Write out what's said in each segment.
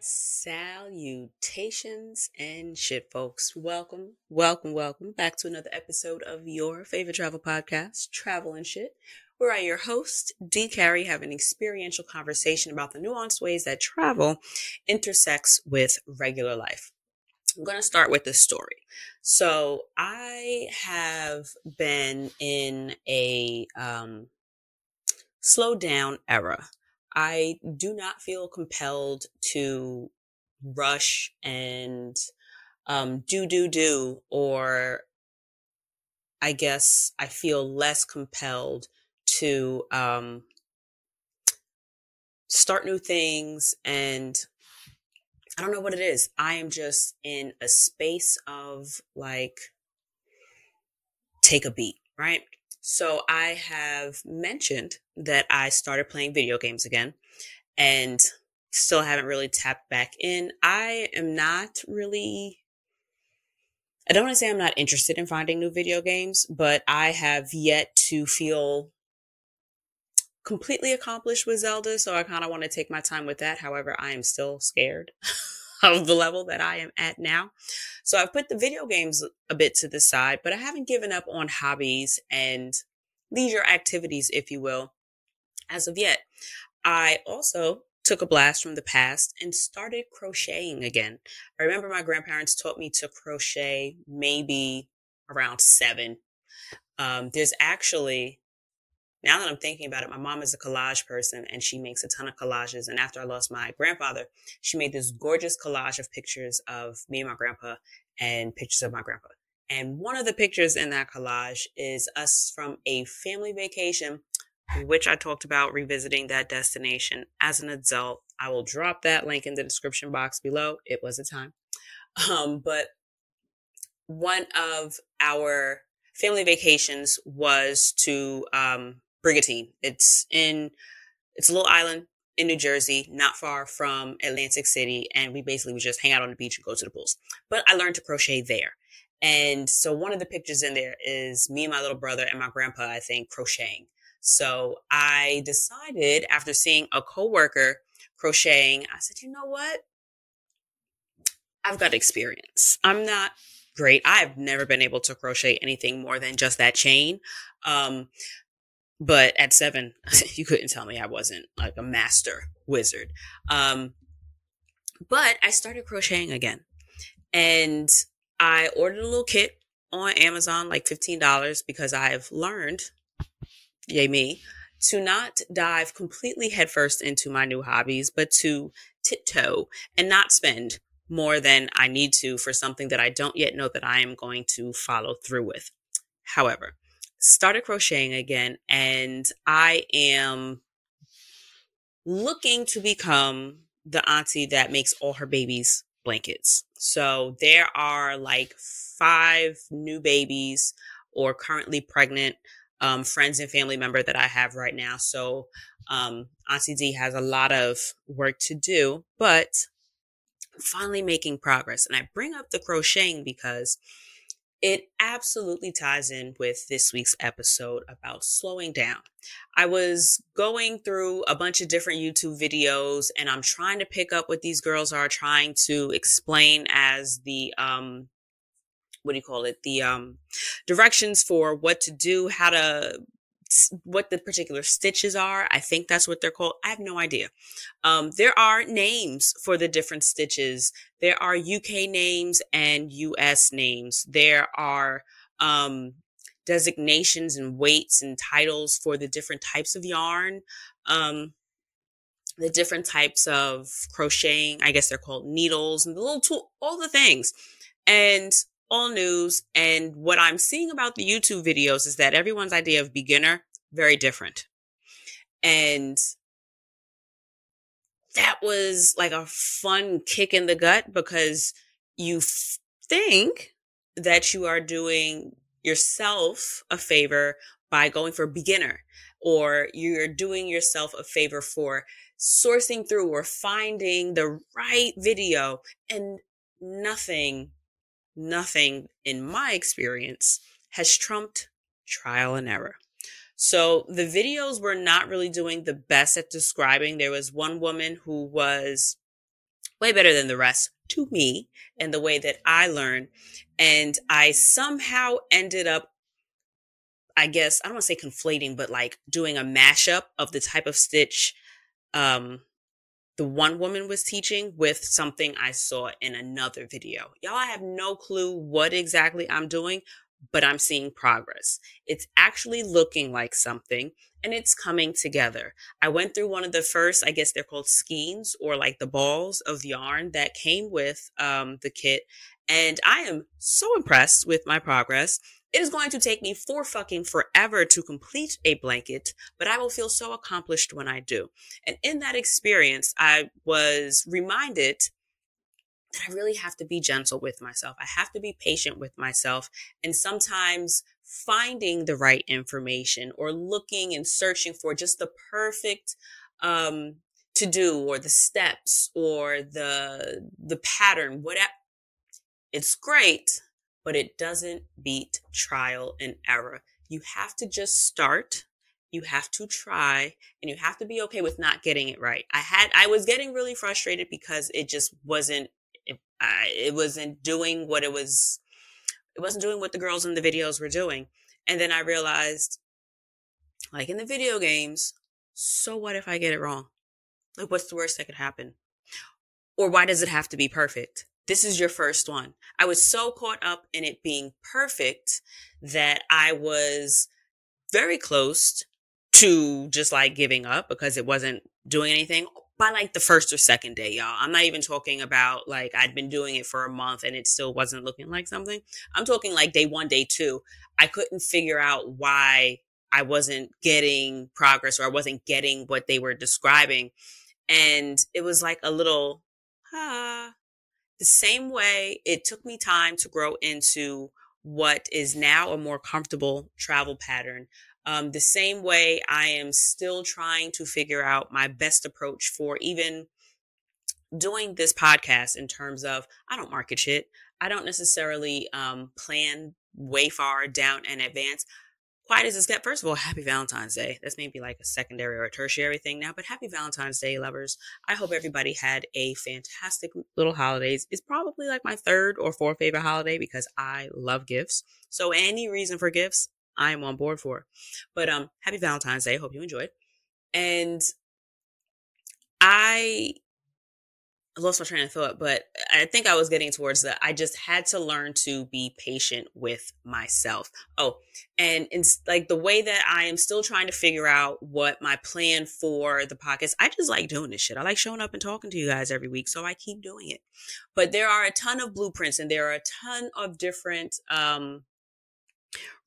Salutations and shit, folks. Welcome back to another episode of your favorite travel podcast, Travel and Shit, where I, your host, D. Carey, have an experiential conversation about the nuanced ways that travel intersects with regular life. I'm going to start with this story. So I have been in a slow down era. I do not feel compelled to rush and do, or I guess I feel less compelled to start new things. And I don't know what it is. I am just in a space of like, take a beat, right? So I have mentioned that I started playing video games again and still haven't really tapped back in. I don't want to say I'm not interested in finding new video games, but I have yet to feel completely accomplished with Zelda. So I kind of want to take my time with that. However, I am still scared of the level that I am at now. So I've put the video games a bit to the side, but I haven't given up on hobbies and leisure activities, if you will, as of yet. I also took a blast from the past and started crocheting again. I remember my grandparents taught me to crochet maybe around 7. There's actually, now that I'm thinking about it, my mom is a collage person and she makes a ton of collages. And after I lost my grandfather, she made this gorgeous collage of pictures of me and my grandpa and pictures of my grandpa. And one of the pictures in that collage is us from a family vacation, which I talked about revisiting that destination as an adult. I will drop that link in the description box below. It was a time. But one of our family vacations was to Brigantine. It's a little island in New Jersey, not far from Atlantic City. And we basically would just hang out on the beach and go to the pools. But I learned to crochet there. And so one of the pictures in there is me and my little brother and my grandpa, I think, crocheting. So I decided, after seeing a coworker crocheting, I said, you know what? I've got experience. I'm not great. I've never been able to crochet anything more than just that chain. But at 7, you couldn't tell me I wasn't like a master wizard. But I started crocheting again, and I ordered a little kit on Amazon, like $15, because I've learned, yay me, to not dive completely headfirst into my new hobbies, but to tiptoe and not spend more than I need to for something that I don't yet know that I am going to follow through with. However, started crocheting again, and I am looking to become the auntie that makes all her babies blankets. So there are like 5 new babies or currently pregnant friends and family member that I have right now. So Auntie D has a lot of work to do, but I'm finally making progress. And I bring up the crocheting because it absolutely ties in with this week's episode about slowing down. I was going through a bunch of different YouTube videos, and I'm trying to pick up what these girls are trying to explain as the, directions for what to do, what the particular stitches are. I think that's what they're called. I have no idea. There are names for the different stitches. There are UK names and US names. There are designations and weights and titles for the different types of yarn, the different types of crocheting. I guess they're called needles and the little tool, all the things. And all news. And what I'm seeing about the YouTube videos is that everyone's idea of beginner, very different. And that was like a fun kick in the gut, because you think that you are doing yourself a favor by going for beginner, or you're doing yourself a favor for sourcing through or finding the right video, and nothing in my experience has trumped trial and error. So the videos were not really doing the best at describing. There was one woman who was way better than the rest to me and the way that I learn. And I somehow ended up, I guess, I don't want to say conflating, but like doing a mashup of the type of stitch the one woman was teaching with something I saw in another video. Y'all, I have no clue what exactly I'm doing, but I'm seeing progress. It's actually looking like something and it's coming together. I went through one of the first, I guess they're called skeins, or like the balls of yarn that came with the kit. And I am so impressed with my progress. It is going to take me forever to complete a blanket, but I will feel so accomplished when I do. And in that experience, I was reminded that I really have to be gentle with myself. I have to be patient with myself. And sometimes finding the right information or looking and searching for just the perfect to do, or the steps, or the pattern, whatever, it's great, but it doesn't beat trial and error. You have to just start. You have to try, and you have to be okay with not getting it right. I was getting really frustrated because it just wasn't, it wasn't doing what the girls in the videos were doing. And then I realized, like in the video games, so what if I get it wrong? Like, what's the worst that could happen? Or why does it have to be perfect? This is your first one. I was so caught up in it being perfect that I was very close to just like giving up because it wasn't doing anything by like the first or second day, y'all. I'm not even talking about like I'd been doing it for a month and it still wasn't looking like something. I'm talking like day one, day two. I couldn't figure out why I wasn't getting progress, or I wasn't getting what they were describing. And it was like a little, The same way it took me time to grow into what is now a more comfortable travel pattern. The same way I am still trying to figure out my best approach for even doing this podcast, in terms of I don't market shit. I don't necessarily plan way far down in advance. Quiet as a step. First of all, happy Valentine's Day. That's maybe like a secondary or a tertiary thing now, but happy Valentine's Day, lovers. I hope everybody had a fantastic little holidays. It's probably like my third or fourth favorite holiday because I love gifts. So any reason for gifts, I am on board for. But happy Valentine's Day. Hope you enjoyed. And I lost my train of thought, but I think I was getting towards that. I just had to learn to be patient with myself. Oh, and it's like the way that I am still trying to figure out what my plan for the podcast. I just like doing this shit. I like showing up and talking to you guys every week. So I keep doing it, but there are a ton of blueprints and there are a ton of different,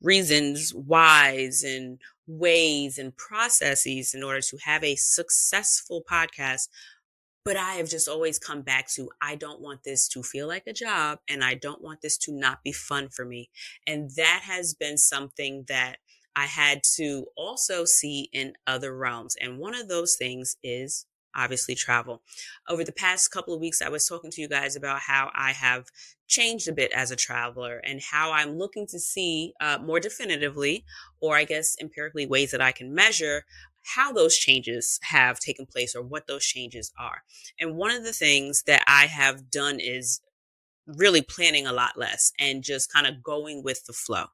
reasons, whys, and ways and processes in order to have a successful podcast. But I have just always come back to, I don't want this to feel like a job, and I don't want this to not be fun for me. And that has been something that I had to also see in other realms. And one of those things is obviously travel. Over the past couple of weeks, I was talking to you guys about how I have changed a bit as a traveler and how I'm looking to see more definitively, or I guess empirically, ways that I can measure how those changes have taken place or what those changes are. And one of the things that I have done is really planning a lot less and just kind of going with the flow.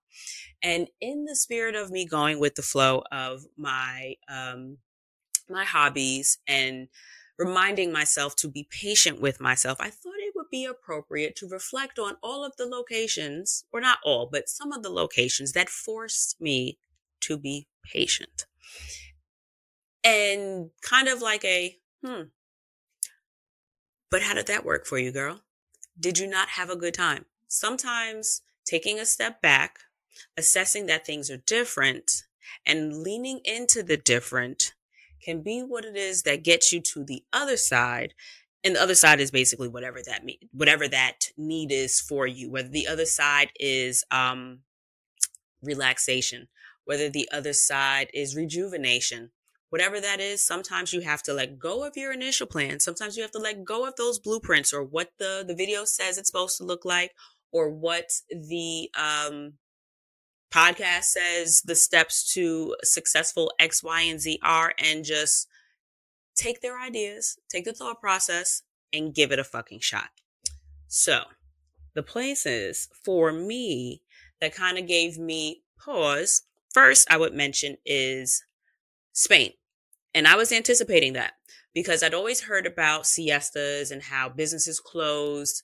And in the spirit of me going with the flow of my my hobbies and reminding myself to be patient with myself, I thought it would be appropriate to reflect on all of the locations, or not all, but some of the locations that forced me to be patient. And kind of like a, but how did that work for you, girl? Did you not have a good time? Sometimes taking a step back, assessing that things are different and leaning into the different can be what it is that gets you to the other side. And the other side is basically whatever that need, whatever that need is for you, whether the other side is relaxation, whether the other side is rejuvenation. Whatever that is, sometimes you have to let go of your initial plan. Sometimes you have to let go of those blueprints, or what the video says it's supposed to look like, or what the podcast says the steps to successful X, Y, and Z are, and just take their ideas, take the thought process, and give it a fucking shot. So the places for me that kind of gave me pause, first I would mention is Spain. And I was anticipating that because I'd always heard about siestas and how businesses closed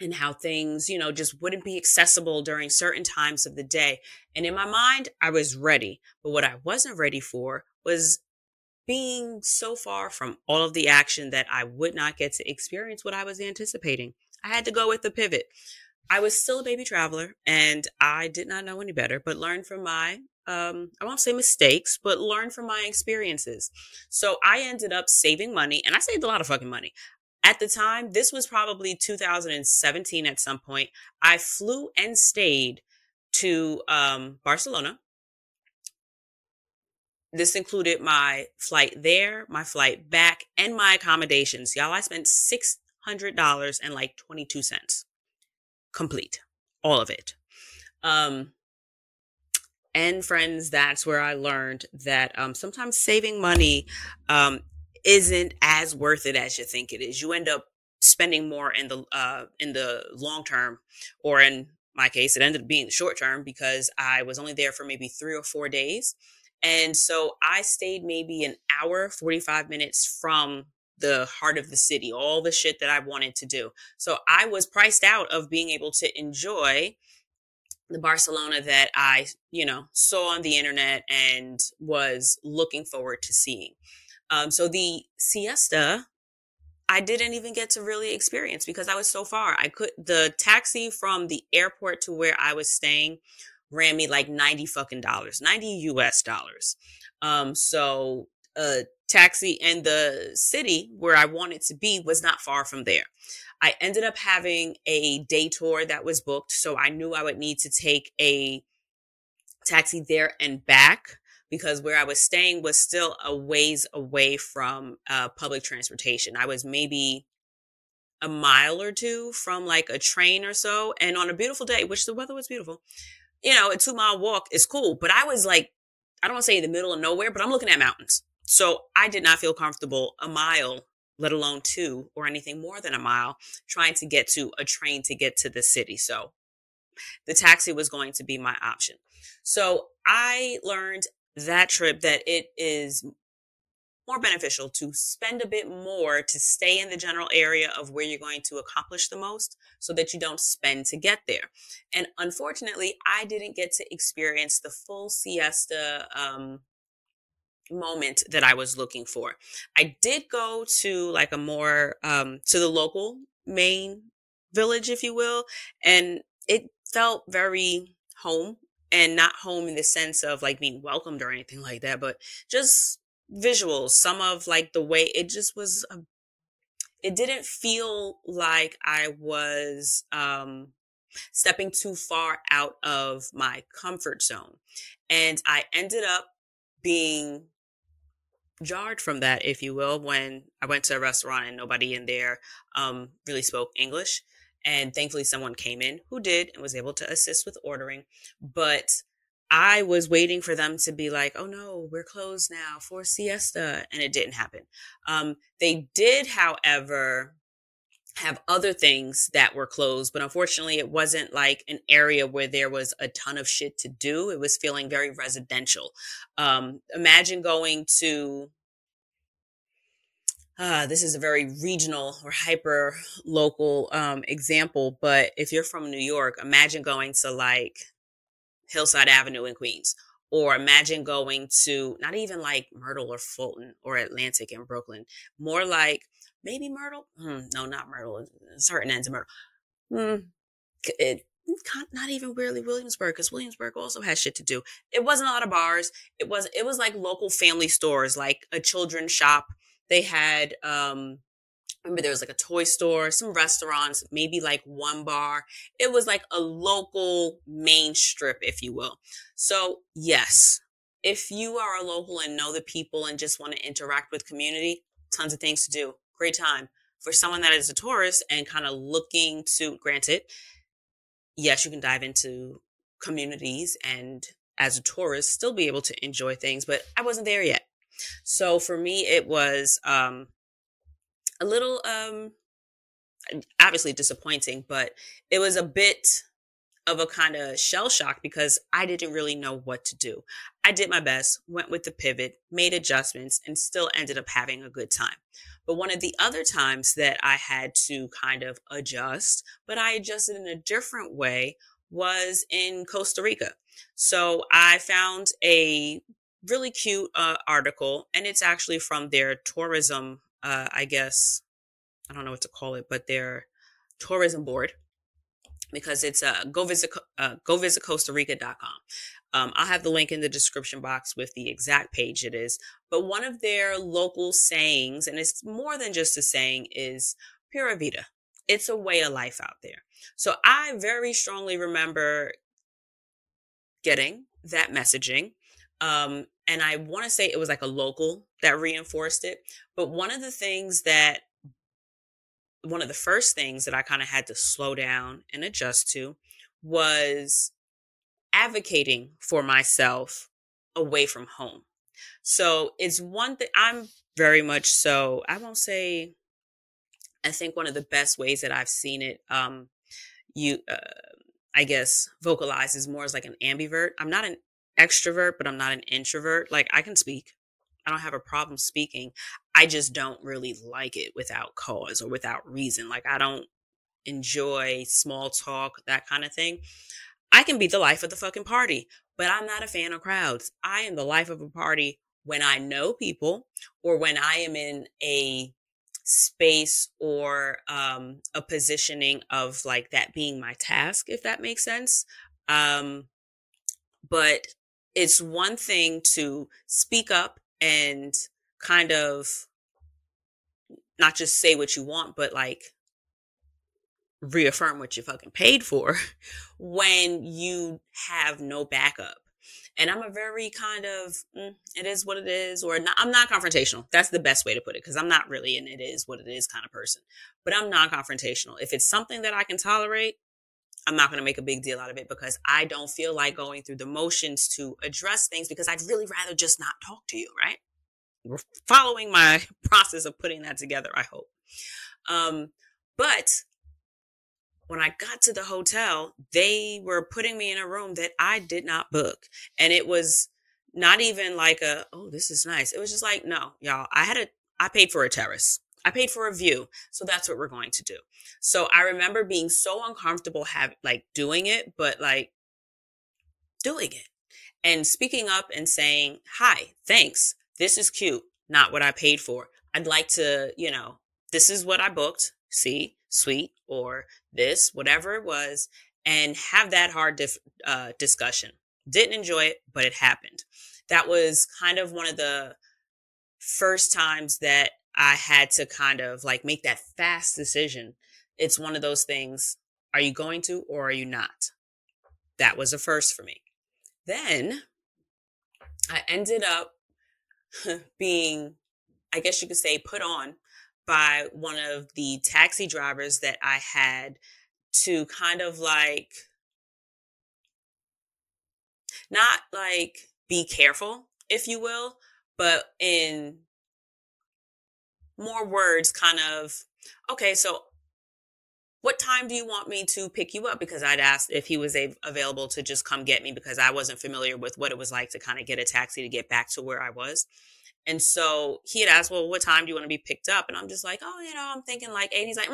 and how things, you know, just wouldn't be accessible during certain times of the day. And in my mind, I was ready. But what I wasn't ready for was being so far from all of the action that I would not get to experience what I was anticipating. I had to go with the pivot. I was still a baby traveler and I did not know any better, but learned from my, I won't say mistakes, but learned from my experiences. So I ended up saving money, and I saved a lot of fucking money. At the time, this was probably 2017 at some point, I flew and stayed to Barcelona. This included my flight there, my flight back, and my accommodations. Y'all, I spent $600 and like 22 cents. Complete. All of it. And friends, that's where I learned that sometimes saving money isn't as worth it as you think it is. You end up spending more in the long term, or in my case, it ended up being the short term because I was only there for maybe 3 or 4 days. And so I stayed maybe an hour, 45 minutes from the heart of the city, all the shit that I wanted to do. So I was priced out of being able to enjoy the Barcelona that I, you know, saw on the internet and was looking forward to seeing. So the siesta, I didn't even get to really experience because I was so far. The taxi from the airport to where I was staying ran me like $90 US dollars. So a taxi in the city where I wanted to be was not far from there. I ended up having a day tour that was booked, so I knew I would need to take a taxi there and back because where I was staying was still a ways away from public transportation. I was maybe a mile or two from like a train or so, and on a beautiful day, which the weather was beautiful, you know, a 2-mile walk is cool, but I was like, I don't want to say in the middle of nowhere, but I'm looking at mountains. So I did not feel comfortable a mile, let alone 2 or anything more than a mile, trying to get to a train to get to the city. So the taxi was going to be my option. So I learned that trip that it is more beneficial to spend a bit more to stay in the general area of where you're going to accomplish the most so that you don't spend to get there. And unfortunately, I didn't get to experience the full siesta moment that I was looking for. I did go to like a more, to the local main village, if you will, and it felt very home, and not home in the sense of like being welcomed or anything like that, but just visuals, some of like the way it just was, it didn't feel like I was stepping too far out of my comfort zone. And I ended up being jarred from that, if you will, when I went to a restaurant and nobody in there really spoke English. And thankfully someone came in who did and was able to assist with ordering. But I was waiting for them to be like, oh no, we're closed now for siesta. And it didn't happen. They did, however, have other things that were closed, but unfortunately it wasn't like an area where there was a ton of shit to do. It was feeling very residential. Imagine going to, this is a very regional or hyper local example, but if you're from New York, imagine going to like Hillside Avenue in Queens, or imagine going to not even like Myrtle or Fulton or Atlantic in Brooklyn, more like maybe Myrtle. No, not Myrtle. Certain ends of Myrtle. Not even weirdly Williamsburg, because Williamsburg also has shit to do. It wasn't a lot of bars. It was like local family stores, like a children's shop. They had, remember there was like a toy store, some restaurants, maybe like one bar. It was like a local main strip, if you will. So yes, if you are a local and know the people and just want to interact with community, tons of things to do. Great time. For someone that is a tourist and kind of looking to, granted, yes, you can dive into communities and as a tourist still be able to enjoy things, but I wasn't there yet. So for me, it was a little obviously disappointing, but it was a bit of a kind of shell shock because I didn't really know what to do. I did my best, went with the pivot, made adjustments, and still ended up having a good time. But one of the other times that I had to kind of adjust, but I adjusted in a different way, was in Costa Rica. So I found a really cute article, and it's actually from their tourism, I guess, I don't know what to call it, but their tourism board, because it's govisitcostarica.com. I'll have the link in the description box with the exact page it is. But one of their local sayings, and it's more than just a saying, is Pura Vida. It's a way of life out there. So I very strongly remember getting that messaging. And I want to say it was like a local that reinforced it. But one of the first things that I kind of had to slow down and adjust to was advocating for myself away from home. So it's one thing I'm very much so, I won't say, I think one of the best ways that I've seen it, I guess, vocalize is more as like an ambivert. I'm not an extrovert, but I'm not an introvert. Like I can speak. I don't have a problem speaking. I just don't really like it without cause or without reason. Like I don't enjoy small talk, that kind of thing. I can be the life of the fucking party, but I'm not a fan of crowds. I am the life of a party when I know people or when I am in a space or a positioning of like that being my task, if that makes sense. But it's one thing to speak up and kind of not just say what you want, but like reaffirm what you fucking paid for when you have no backup. And I'm a very kind of, it is what it is, or not, I'm not confrontational. That's the best way to put it, because I'm not really an it is what it is kind of person, but I'm non-confrontational. If it's something that I can tolerate, I'm not going to make a big deal out of it because I don't feel like going through the motions to address things because I'd really rather just not talk to you, right? We're following my process of putting that together, I hope. But when I got to the hotel, they were putting me in a room that I did not book. And it was not even like a, oh, this is nice. It was just like, no, y'all, I paid for a terrace. I paid for a view. So that's what we're going to do. So I remember being so uncomfortable doing it, but like doing it and speaking up and saying, hi, thanks. This is cute. Not what I paid for. I'd like to, this is what I booked. See, suite or this, whatever it was, and have that hard discussion. Didn't enjoy it, but it happened. That was kind of one of the first times that I had to kind of like make that fast decision. It's one of those things. Are you going to, or are you not? That was a first for me. Then I ended up being, I guess you could say, put on by one of the taxi drivers that I had to kind of like, not like be careful, if you will, but in more words, kind of, okay, so what time do you want me to pick you up? Because I'd asked if he was available to just come get me because I wasn't familiar with what it was like to kind of get a taxi to get back to where I was. And so he had asked, well, what time do you want to be picked up? And I'm just like, oh, I'm thinking like 8. And he's like,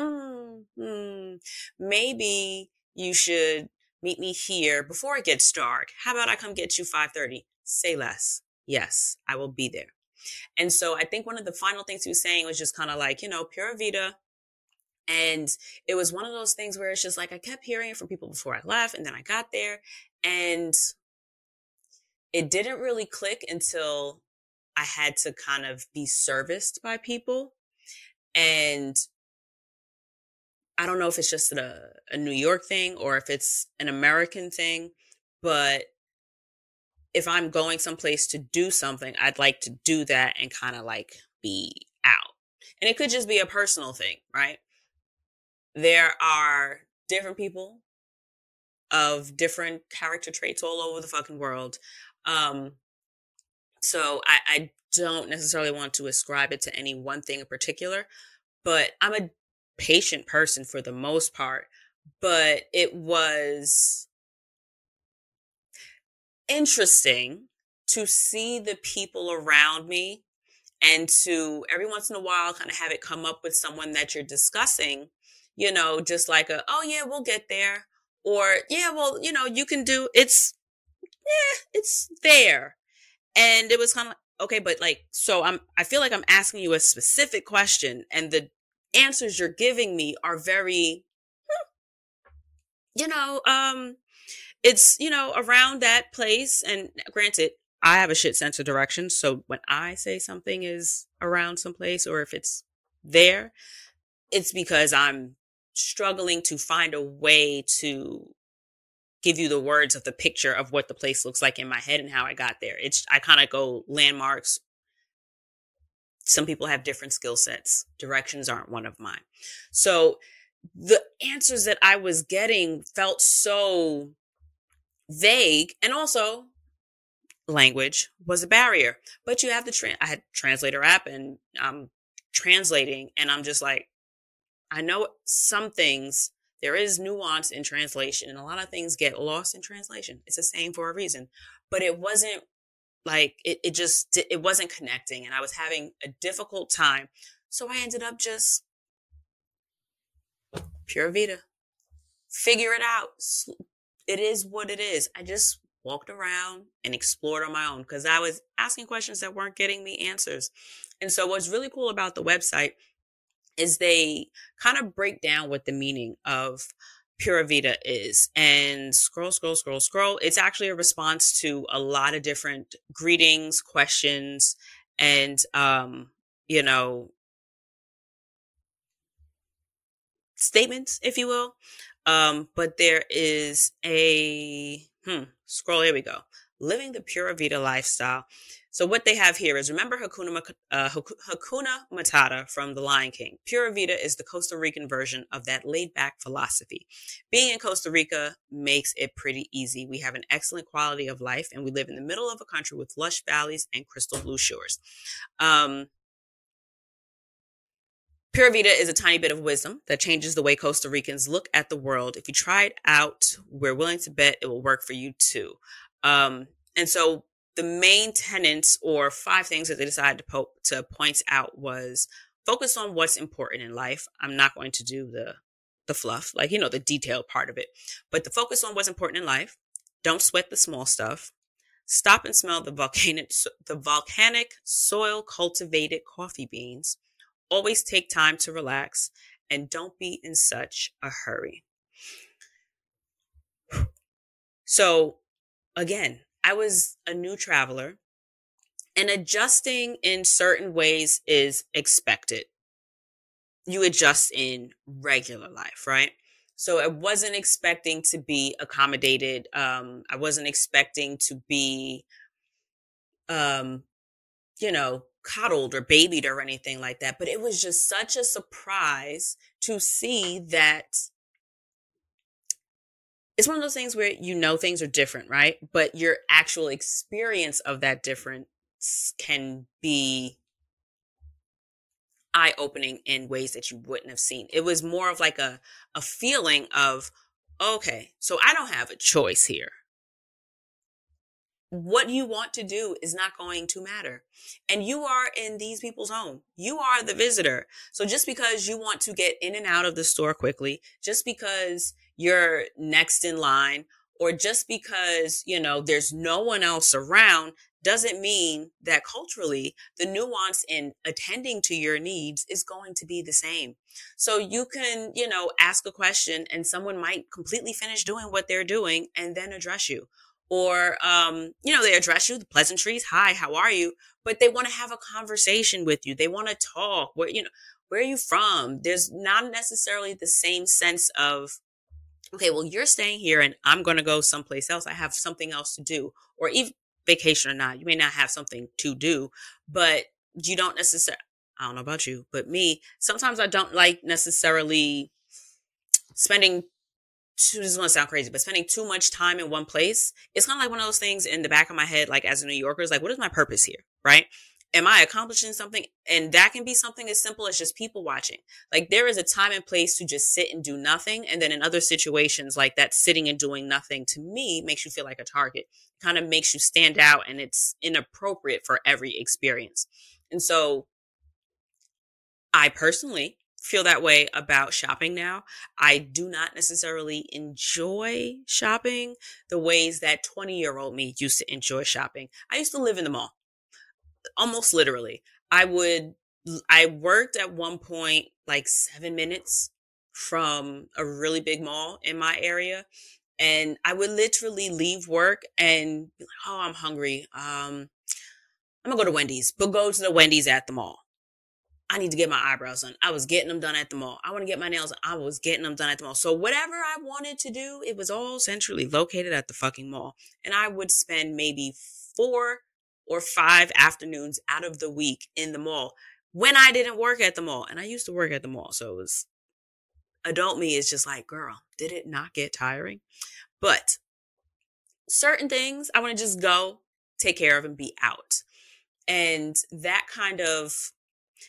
maybe you should meet me here before it gets dark. How about I come get you 5:30? Say less. Yes, I will be there. And so I think one of the final things he was saying was just kind of like, Pura Vida. And it was one of those things where it's just like, I kept hearing it from people before I left. And then I got there and it didn't really click until I had to kind of be serviced by people. And I don't know if it's just a New York thing or if it's an American thing, but if I'm going someplace to do something, I'd like to do that and kind of like be out. And it could just be a personal thing, right? There are different people of different character traits all over the fucking world. So I don't necessarily want to ascribe it to any one thing in particular, but I'm a patient person for the most part. But it was interesting to see the people around me and to every once in a while kind of have it come up with someone that you're discussing, you know, just like a, oh yeah, we'll get there. Or yeah, well, you know, you can do, it's, yeah, it's there. And it was kind of like, okay, but like, so I feel like I'm asking you a specific question and the answers you're giving me are very, you know, it's, you know, around that place. And granted, I have a shit sense of direction. So when I say something is around someplace or if it's there, it's because I'm struggling to find a way to give you the words of the picture of what the place looks like in my head and how I got there. It's, I kind of go landmarks. Some people have different skill sets. Directions aren't one of mine. So the answers that I was getting felt so vague, and also language was a barrier, but you have the I had translator app and I'm translating and I'm just like, I know some things, there is nuance in translation and a lot of things get lost in translation. It's the same for a reason, but it wasn't like, it wasn't connecting and I was having a difficult time. So I ended up just Pura Vida, figure it out. It is what it is. I just walked around and explored on my own because I was asking questions that weren't getting me answers. And so what's really cool about the website is they kind of break down what the meaning of Pura Vida is. And scroll. It's actually a response to a lot of different greetings, questions, and, you know, statements, if you will. But there is a, scroll, here we go. Living the Pura Vida lifestyle. So what they have here is, remember Hakuna Matata from The Lion King. Pura Vida is the Costa Rican version of that laid back philosophy. Being in Costa Rica makes it pretty easy. We have an excellent quality of life and we live in the middle of a country with lush valleys and crystal blue shores. Pura Vida is a tiny bit of wisdom that changes the way Costa Ricans look at the world. If you try it out, we're willing to bet it will work for you too. And so the main tenets or five things that they decided to point out was focus on what's important in life. I'm not going to do the fluff, like, you know, the detailed part of it, but the focus on what's important in life. Don't sweat the small stuff. Stop and smell the volcanic soil cultivated coffee beans. Always take time to relax and don't be in such a hurry. So again, I was a new traveler and adjusting in certain ways is expected. You adjust in regular life, right? So I wasn't expecting to be accommodated. I wasn't expecting to be, you know, coddled or babied or anything like that. But it was just such a surprise to see that it's one of those things where, you know, things are different, right? But your actual experience of that difference can be eye-opening in ways that you wouldn't have seen. It was more of like a feeling of, okay, so I don't have a choice here. What you want to do is not going to matter. And you are in these people's home. You are the visitor. So just because you want to get in and out of the store quickly, just because you're next in line, or just because, you know, there's no one else around, doesn't mean that culturally the nuance in attending to your needs is going to be the same. So you can, you know, ask a question and someone might completely finish doing what they're doing and then address you. Or, you know, they address you, the pleasantries, hi, how are you? But they want to have a conversation with you. They want to talk. Where, you know, where are you from? There's not necessarily the same sense of, okay, well, you're staying here and I'm going to go someplace else. I have something else to do. Or even vacation or not, you may not have something to do, but you don't necessarily, I don't know about you, but me, sometimes I don't like necessarily spending, this is going to sound crazy, but spending too much time in one place, it's kind of like one of those things in the back of my head, like as a New Yorker, is like, what is my purpose here? Right. Am I accomplishing something? And that can be something as simple as just people watching. Like, there is a time and place to just sit and do nothing. And then in other situations like that, sitting and doing nothing to me makes you feel like a target, kind of makes you stand out, and it's inappropriate for every experience. And so I personally feel that way about shopping now. I do not necessarily enjoy shopping the ways that 20-year-old me used to enjoy shopping. I used to live in the mall. Almost literally. I worked at one point like 7 minutes from a really big mall in my area. And I would literally leave work and be like, oh, I'm hungry. I'm gonna go to Wendy's, but go to the Wendy's at the mall. I need to get my eyebrows done. I was getting them done at the mall. I want to get my nails done. I was getting them done at the mall. So whatever I wanted to do, it was all centrally located at the fucking mall. And I would spend maybe 4 or 5 afternoons out of the week in the mall when I didn't work at the mall. And I used to work at the mall. So it was adult me is just like, girl, did it not get tiring? But certain things I want to just go take care of and be out. And that kind of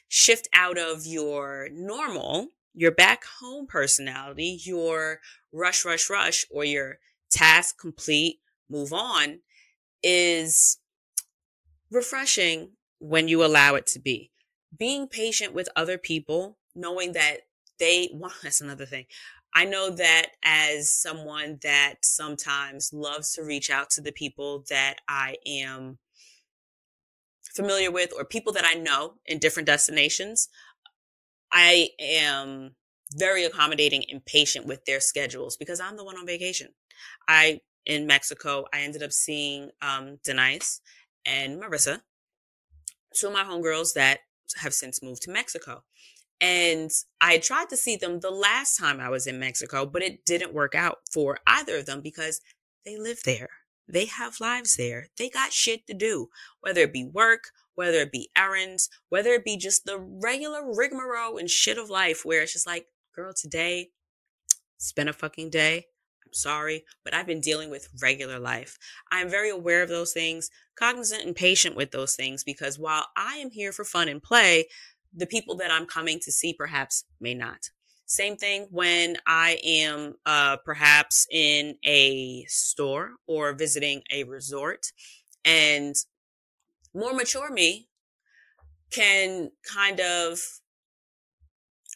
shift out of your normal, your back home personality, your rush, rush, rush, or your task complete, move on, is refreshing when you allow it to be. Being patient with other people, knowing that they want, that's another thing. I know that as someone that sometimes loves to reach out to the people that I am familiar with or people that I know in different destinations, I am very accommodating and patient with their schedules because I'm the one on vacation. In Mexico, I ended up seeing Denise and Marissa, two of my homegirls that have since moved to Mexico. And I tried to see them the last time I was in Mexico, but it didn't work out for either of them because they live there. They have lives there. They got shit to do, whether it be work, whether it be errands, whether it be just the regular rigmarole and shit of life where it's just like, girl, today, it's been a fucking day. Sorry, but I've been dealing with regular life. I'm very aware of those things, cognizant and patient with those things, because while I am here for fun and play, the people that I'm coming to see perhaps may not. Same thing when I am perhaps in a store or visiting a resort, and more mature me can kind of,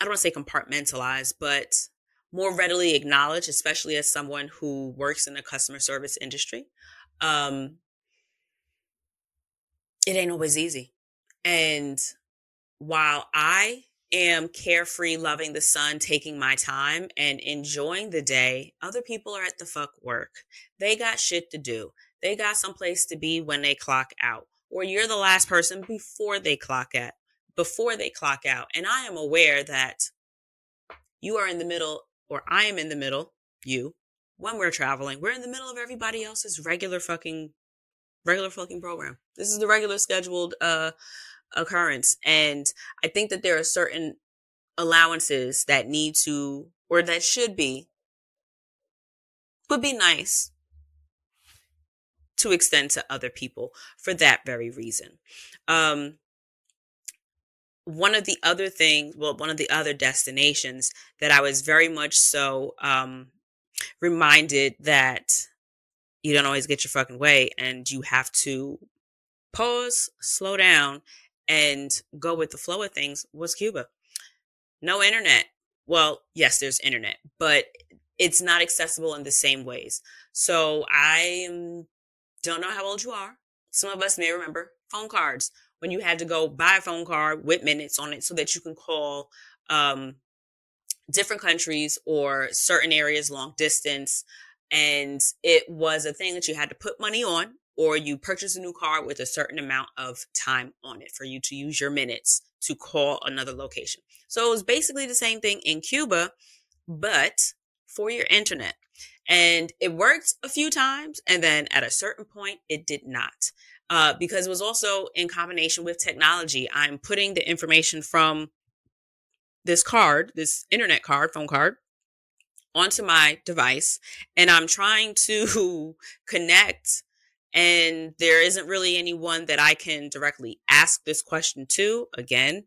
I don't want to say compartmentalize, but more readily acknowledge, especially as someone who works in the customer service industry. It ain't always easy. And while I am carefree, loving the sun, taking my time and enjoying the day, other people are at the fuck work. They got shit to do. They got someplace to be when they clock out, or you're the last person before they clock out. And I am aware that you are in the middle, or I am in the middle, you, when we're traveling, we're in the middle of everybody else's regular fucking program. This is the regular scheduled occurrence. And I think that there are certain allowances that need to, or that should be, would be nice to extend to other people for that very reason. One of the other destinations that I was very much so reminded that you don't always get your fucking way and you have to pause, slow down, and go with the flow of things was Cuba. No internet. Well, yes, there's internet, but it's not accessible in the same ways. So I don't know how old you are. Some of us may remember phone cards, when you had to go buy a phone card with minutes on it so that you can call different countries or certain areas long distance. And it was a thing that you had to put money on, or you purchase a new card with a certain amount of time on it for you to use your minutes to call another location. So it was basically the same thing in Cuba, but for your internet. And it worked a few times. And then at a certain point, it did not. Because it was also in combination with technology. I'm putting the information from this card, this internet card, phone card, onto my device, and I'm trying to connect And there isn't really anyone that I can directly ask this question to. Again,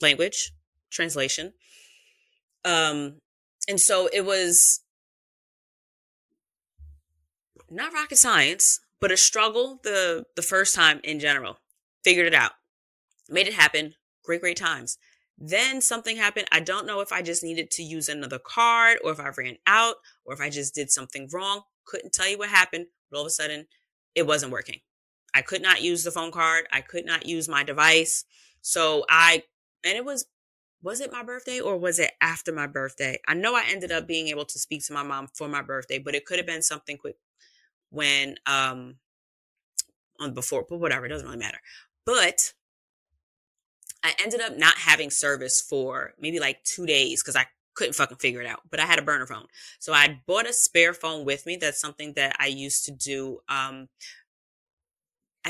language, translation. And so it was not rocket science, but a struggle the first time in general. Figured it out. Made it happen. Great times. Then something happened. I don't know if I just needed to use another card or if I ran out or if I just did something wrong. Couldn't tell you what happened, but all of a sudden it wasn't working. I could not use the phone card. I could not use my device. So was it my birthday or was it after my birthday? I know I ended up being able to speak to my mom for my birthday, but it could have been something quick when, on before, but whatever, it doesn't really matter. But I ended up not having service for maybe like 2 days because I couldn't fucking figure it out, but I had a burner phone. So I bought a spare phone with me. That's something that I used to do. I'd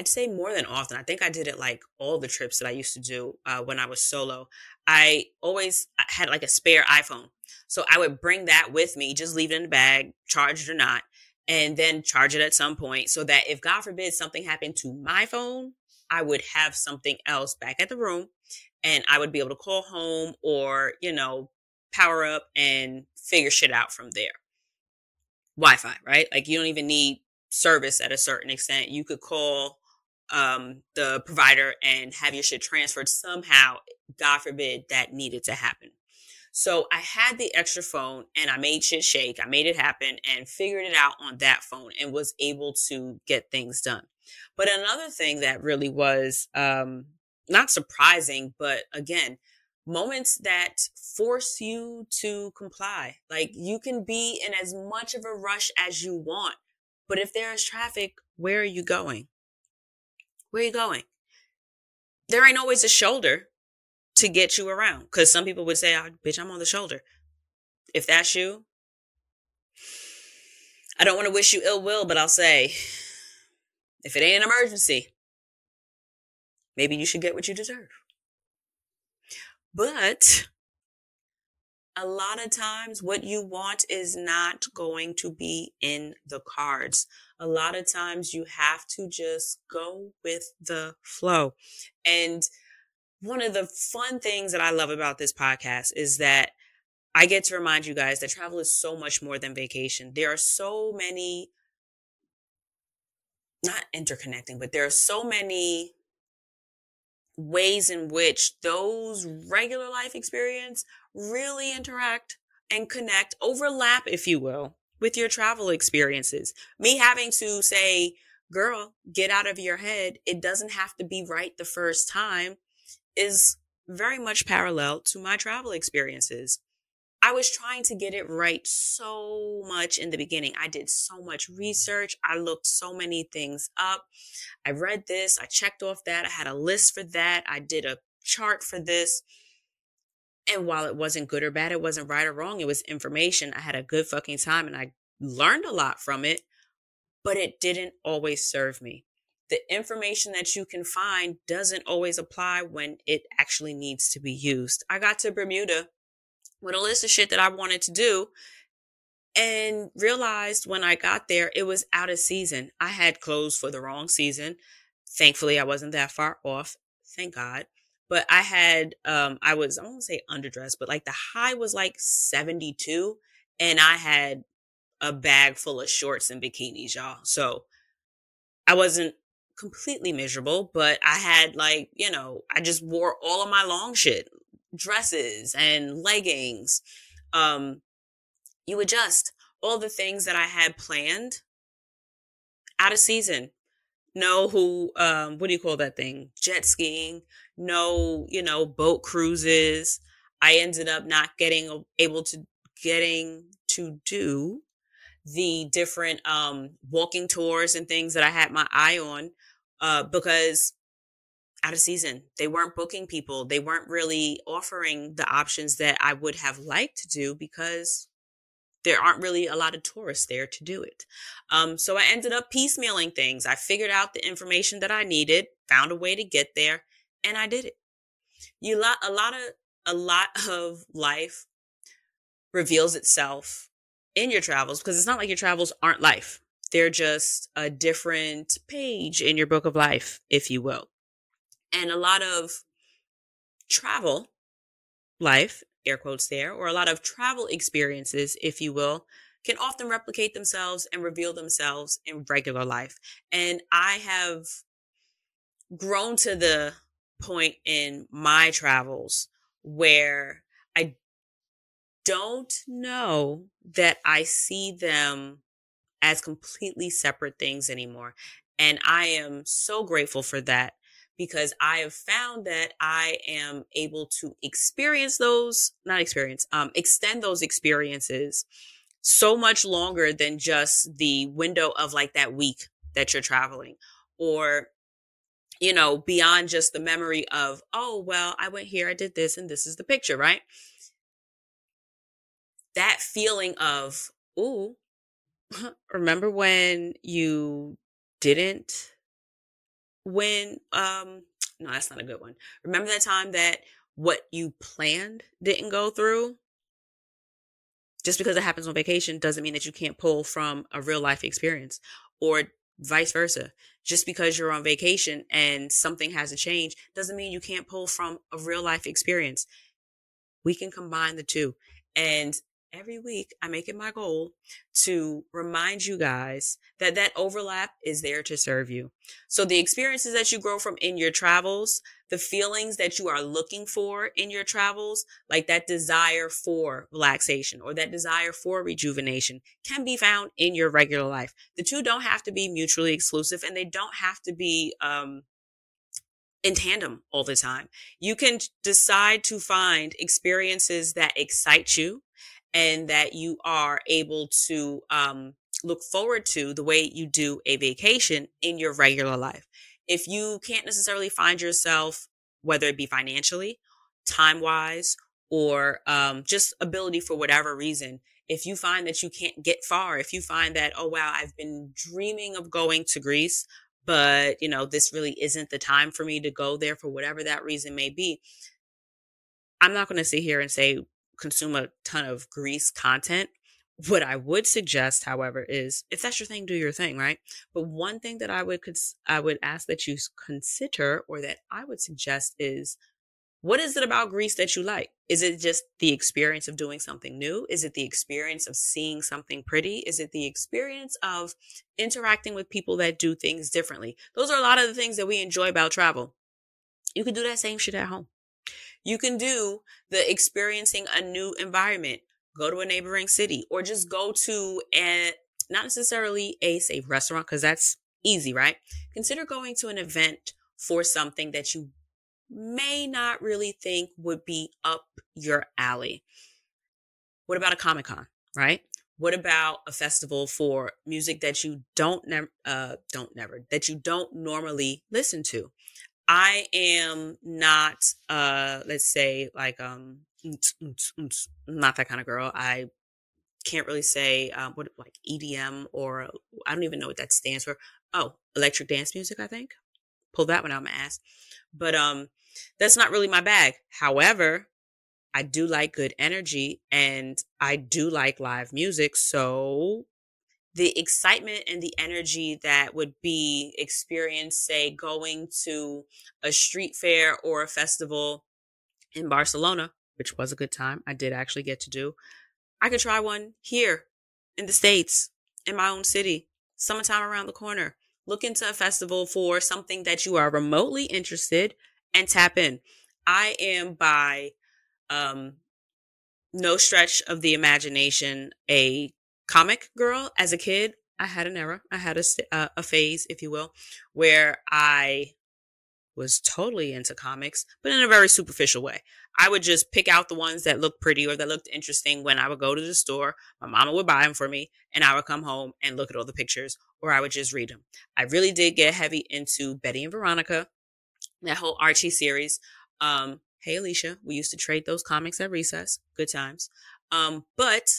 say more than often. I think I did it like all the trips that I used to do when I was solo. I always had like a spare iPhone. So I would bring that with me, just leave it in the bag, charged or not, and then charge it at some point so that if God forbid something happened to my phone, I would have something else back at the room and I would be able to call home or, you know, power up and figure shit out from there. Wi-Fi, right? Like you don't even need service at a certain extent. You could call the provider and have your shit transferred somehow. God forbid that needed to happen. So I had the extra phone and I made shit shake. I made it happen and figured it out on that phone and was able to get things done. But another thing that really was not surprising, but again, moments that force you to comply. Like you can be in as much of a rush as you want, but if there is traffic, where are you going? Where are you going? There ain't always a shoulder to get you around because some people would say, oh, bitch, I'm on the shoulder. If that's you, I don't want to wish you ill will, but I'll say, if it ain't an emergency, maybe you should get what you deserve. But a lot of times what you want is not going to be in the cards. A lot of times you have to just go with the flow. And one of the fun things that I love about this podcast is that I get to remind you guys that travel is so much more than vacation. There are so many, not interconnecting, but there are so many ways in which those regular life experience really interact and connect, overlap, if you will, with your travel experiences. Me having to say, girl, get out of your head. It doesn't have to be right the first time is very much parallel to my travel experiences. I was trying to get it right so much in the beginning. I did so much research. I looked so many things up. I read this. I checked off that. I had a list for that. I did a chart for this. And while it wasn't good or bad, it wasn't right or wrong, it was information. I had a good fucking time and I learned a lot from it, but it didn't always serve me. The information that you can find doesn't always apply when it actually needs to be used. I got to Bermuda with a list of shit that I wanted to do and realized when I got there, it was out of season. I had clothes for the wrong season. Thankfully, I wasn't that far off. Thank God. But I had, I won't say underdressed, but like the high was like 72 and I had a bag full of shorts and bikinis, y'all. So I wasn't completely miserable, but I had like, you know, I just wore all of my long shit. Dresses and leggings. You adjust all the things that I had planned out of season. No, what do you call that thing? Jet skiing. No, you know, boat cruises. I ended up not getting to do the different, walking tours and things that I had my eye on, because out of season. They weren't booking people. They weren't really offering the options that I would have liked to do because there aren't really a lot of tourists there to do it. So I ended up piecemealing things. I figured out the information that I needed, found a way to get there, and I did it. A lot of life reveals itself in your travels because it's not like your travels aren't life. They're just a different page in your book of life, if you will. And a lot of travel life, air quotes there, or a lot of travel experiences, if you will, can often replicate themselves and reveal themselves in regular life. And I have grown to the point in my travels where I don't know that I see them as completely separate things anymore. And I am so grateful for that, because I have found that I am able to extend those experiences so much longer than just the window of like that week that you're traveling, or, you know, beyond just the memory of, oh, well, I went here, I did this, and this is the picture, right? That feeling of, ooh, remember when you didn't win? No, that's not a good one. Remember that time that what you planned didn't go through? Just because it happens on vacation doesn't mean that you can't pull from a real life experience, or vice versa. Just because you're on vacation and something has to change doesn't mean you can't pull from a real life experience. We can combine the two. And every week I make it my goal to remind you guys that that overlap is there to serve you. So the experiences that you grow from in your travels, the feelings that you are looking for in your travels, like that desire for relaxation or that desire for rejuvenation, can be found in your regular life. The two don't have to be mutually exclusive, and they don't have to be in tandem all the time. You can decide to find experiences that excite you and that you are able to look forward to the way you do a vacation in your regular life. If you can't necessarily find yourself, whether it be financially, time-wise, or just ability for whatever reason, if you find that you can't get far, if you find that, oh, wow, I've been dreaming of going to Greece, but, you know, this really isn't the time for me to go there for whatever that reason may be. I'm not going to sit here and say consume a ton of Greece content. What I would suggest, however, is if that's your thing, do your thing, right? But one thing that I would ask that you consider, or that I would suggest, is what is it about Greece that you like? Is it just the experience of doing something new? Is it the experience of seeing something pretty? Is it the experience of interacting with people that do things differently? Those are a lot of the things that we enjoy about travel. You can do that same shit at home. You can do the experiencing a new environment. Go to a neighboring city, or just go to not necessarily a safe restaurant, because that's easy, right? Consider going to an event for something that you may not really think would be up your alley. What about a Comic-Con, right? What about a festival for music that you don't normally listen to? I am not, let's say, like, not that kind of girl. I can't really say like EDM, or I don't even know what that stands for. Oh, electric dance music, I think. Pull that one out of my ass. But that's not really my bag. However, I do like good energy, and I do like live music. So the excitement and the energy that would be experienced, say, going to a street fair or a festival in Barcelona, which was a good time. I did actually get to do. I could try one here in the States, in my own city, summertime around the corner. Look into a festival for something that you are remotely interested in and tap in. I am by no stretch of the imagination a comic girl. As a kid, I had an era. I had a phase, if you will, where I was totally into comics, but in a very superficial way. I would just pick out the ones that looked pretty or that looked interesting when I would go to the store. My mama would buy them for me, and I would come home and look at all the pictures, or I would just read them. I really did get heavy into Betty and Veronica, that whole Archie series. Hey, Alicia, we used to trade those comics at recess. Good times. But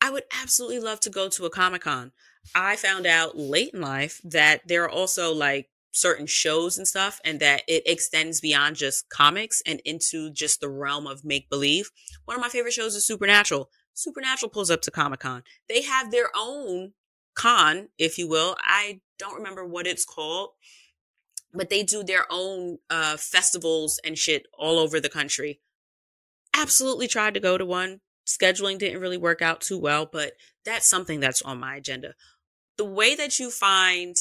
I would absolutely love to go to a Comic-Con. I found out late in life that there are also like certain shows and stuff, and that it extends beyond just comics and into just the realm of make-believe. One of my favorite shows is Supernatural. Supernatural pulls up to Comic-Con. They have their own con, if you will. I don't remember what it's called, but they do their own festivals and shit all over the country. Absolutely tried to go to one. Scheduling didn't really work out too well, but that's something that's on my agenda. The way that you find,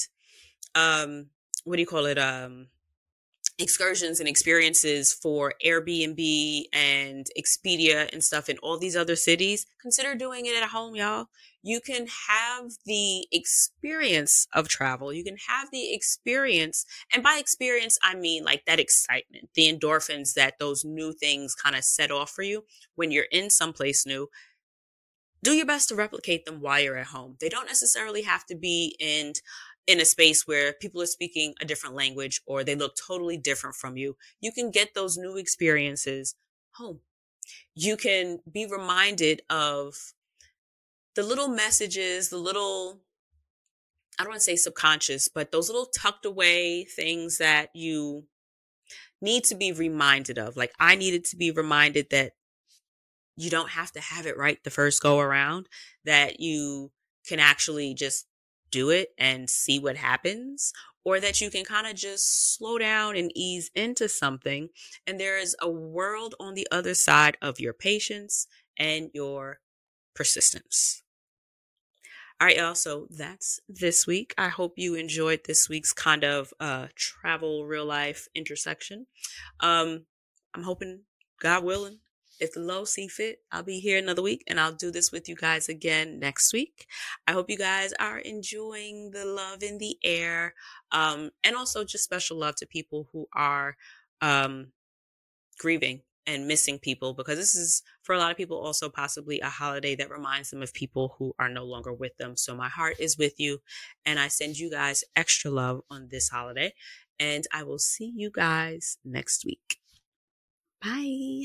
excursions and experiences for Airbnb and Expedia and stuff in all these other cities, consider doing it at home, y'all. You can have the experience of travel. You can have the experience. And by experience, I mean like that excitement, the endorphins that those new things kind of set off for you when you're in someplace new. Do your best to replicate them while you're at home. They don't necessarily have to be in a space where people are speaking a different language or they look totally different from you. You can get those new experiences home. You can be reminded of the little messages, the little, I don't want to say subconscious, but those little tucked away things that you need to be reminded of. Like I needed to be reminded that you don't have to have it right the first go around, that you can actually just do it and see what happens, or that you can kind of just slow down and ease into something. And there is a world on the other side of your patience and your persistence. All right, y'all. So that's this week. I hope you enjoyed this week's kind of travel, real life intersection. I'm hoping, God willing, if the low see fit, I'll be here another week and I'll do this with you guys again next week. I hope you guys are enjoying the love in the air. And also just special love to people who are grieving and missing people, because this is for a lot of people also possibly a holiday that reminds them of people who are no longer with them. So my heart is with you and I send you guys extra love on this holiday and I will see you guys next week. Bye.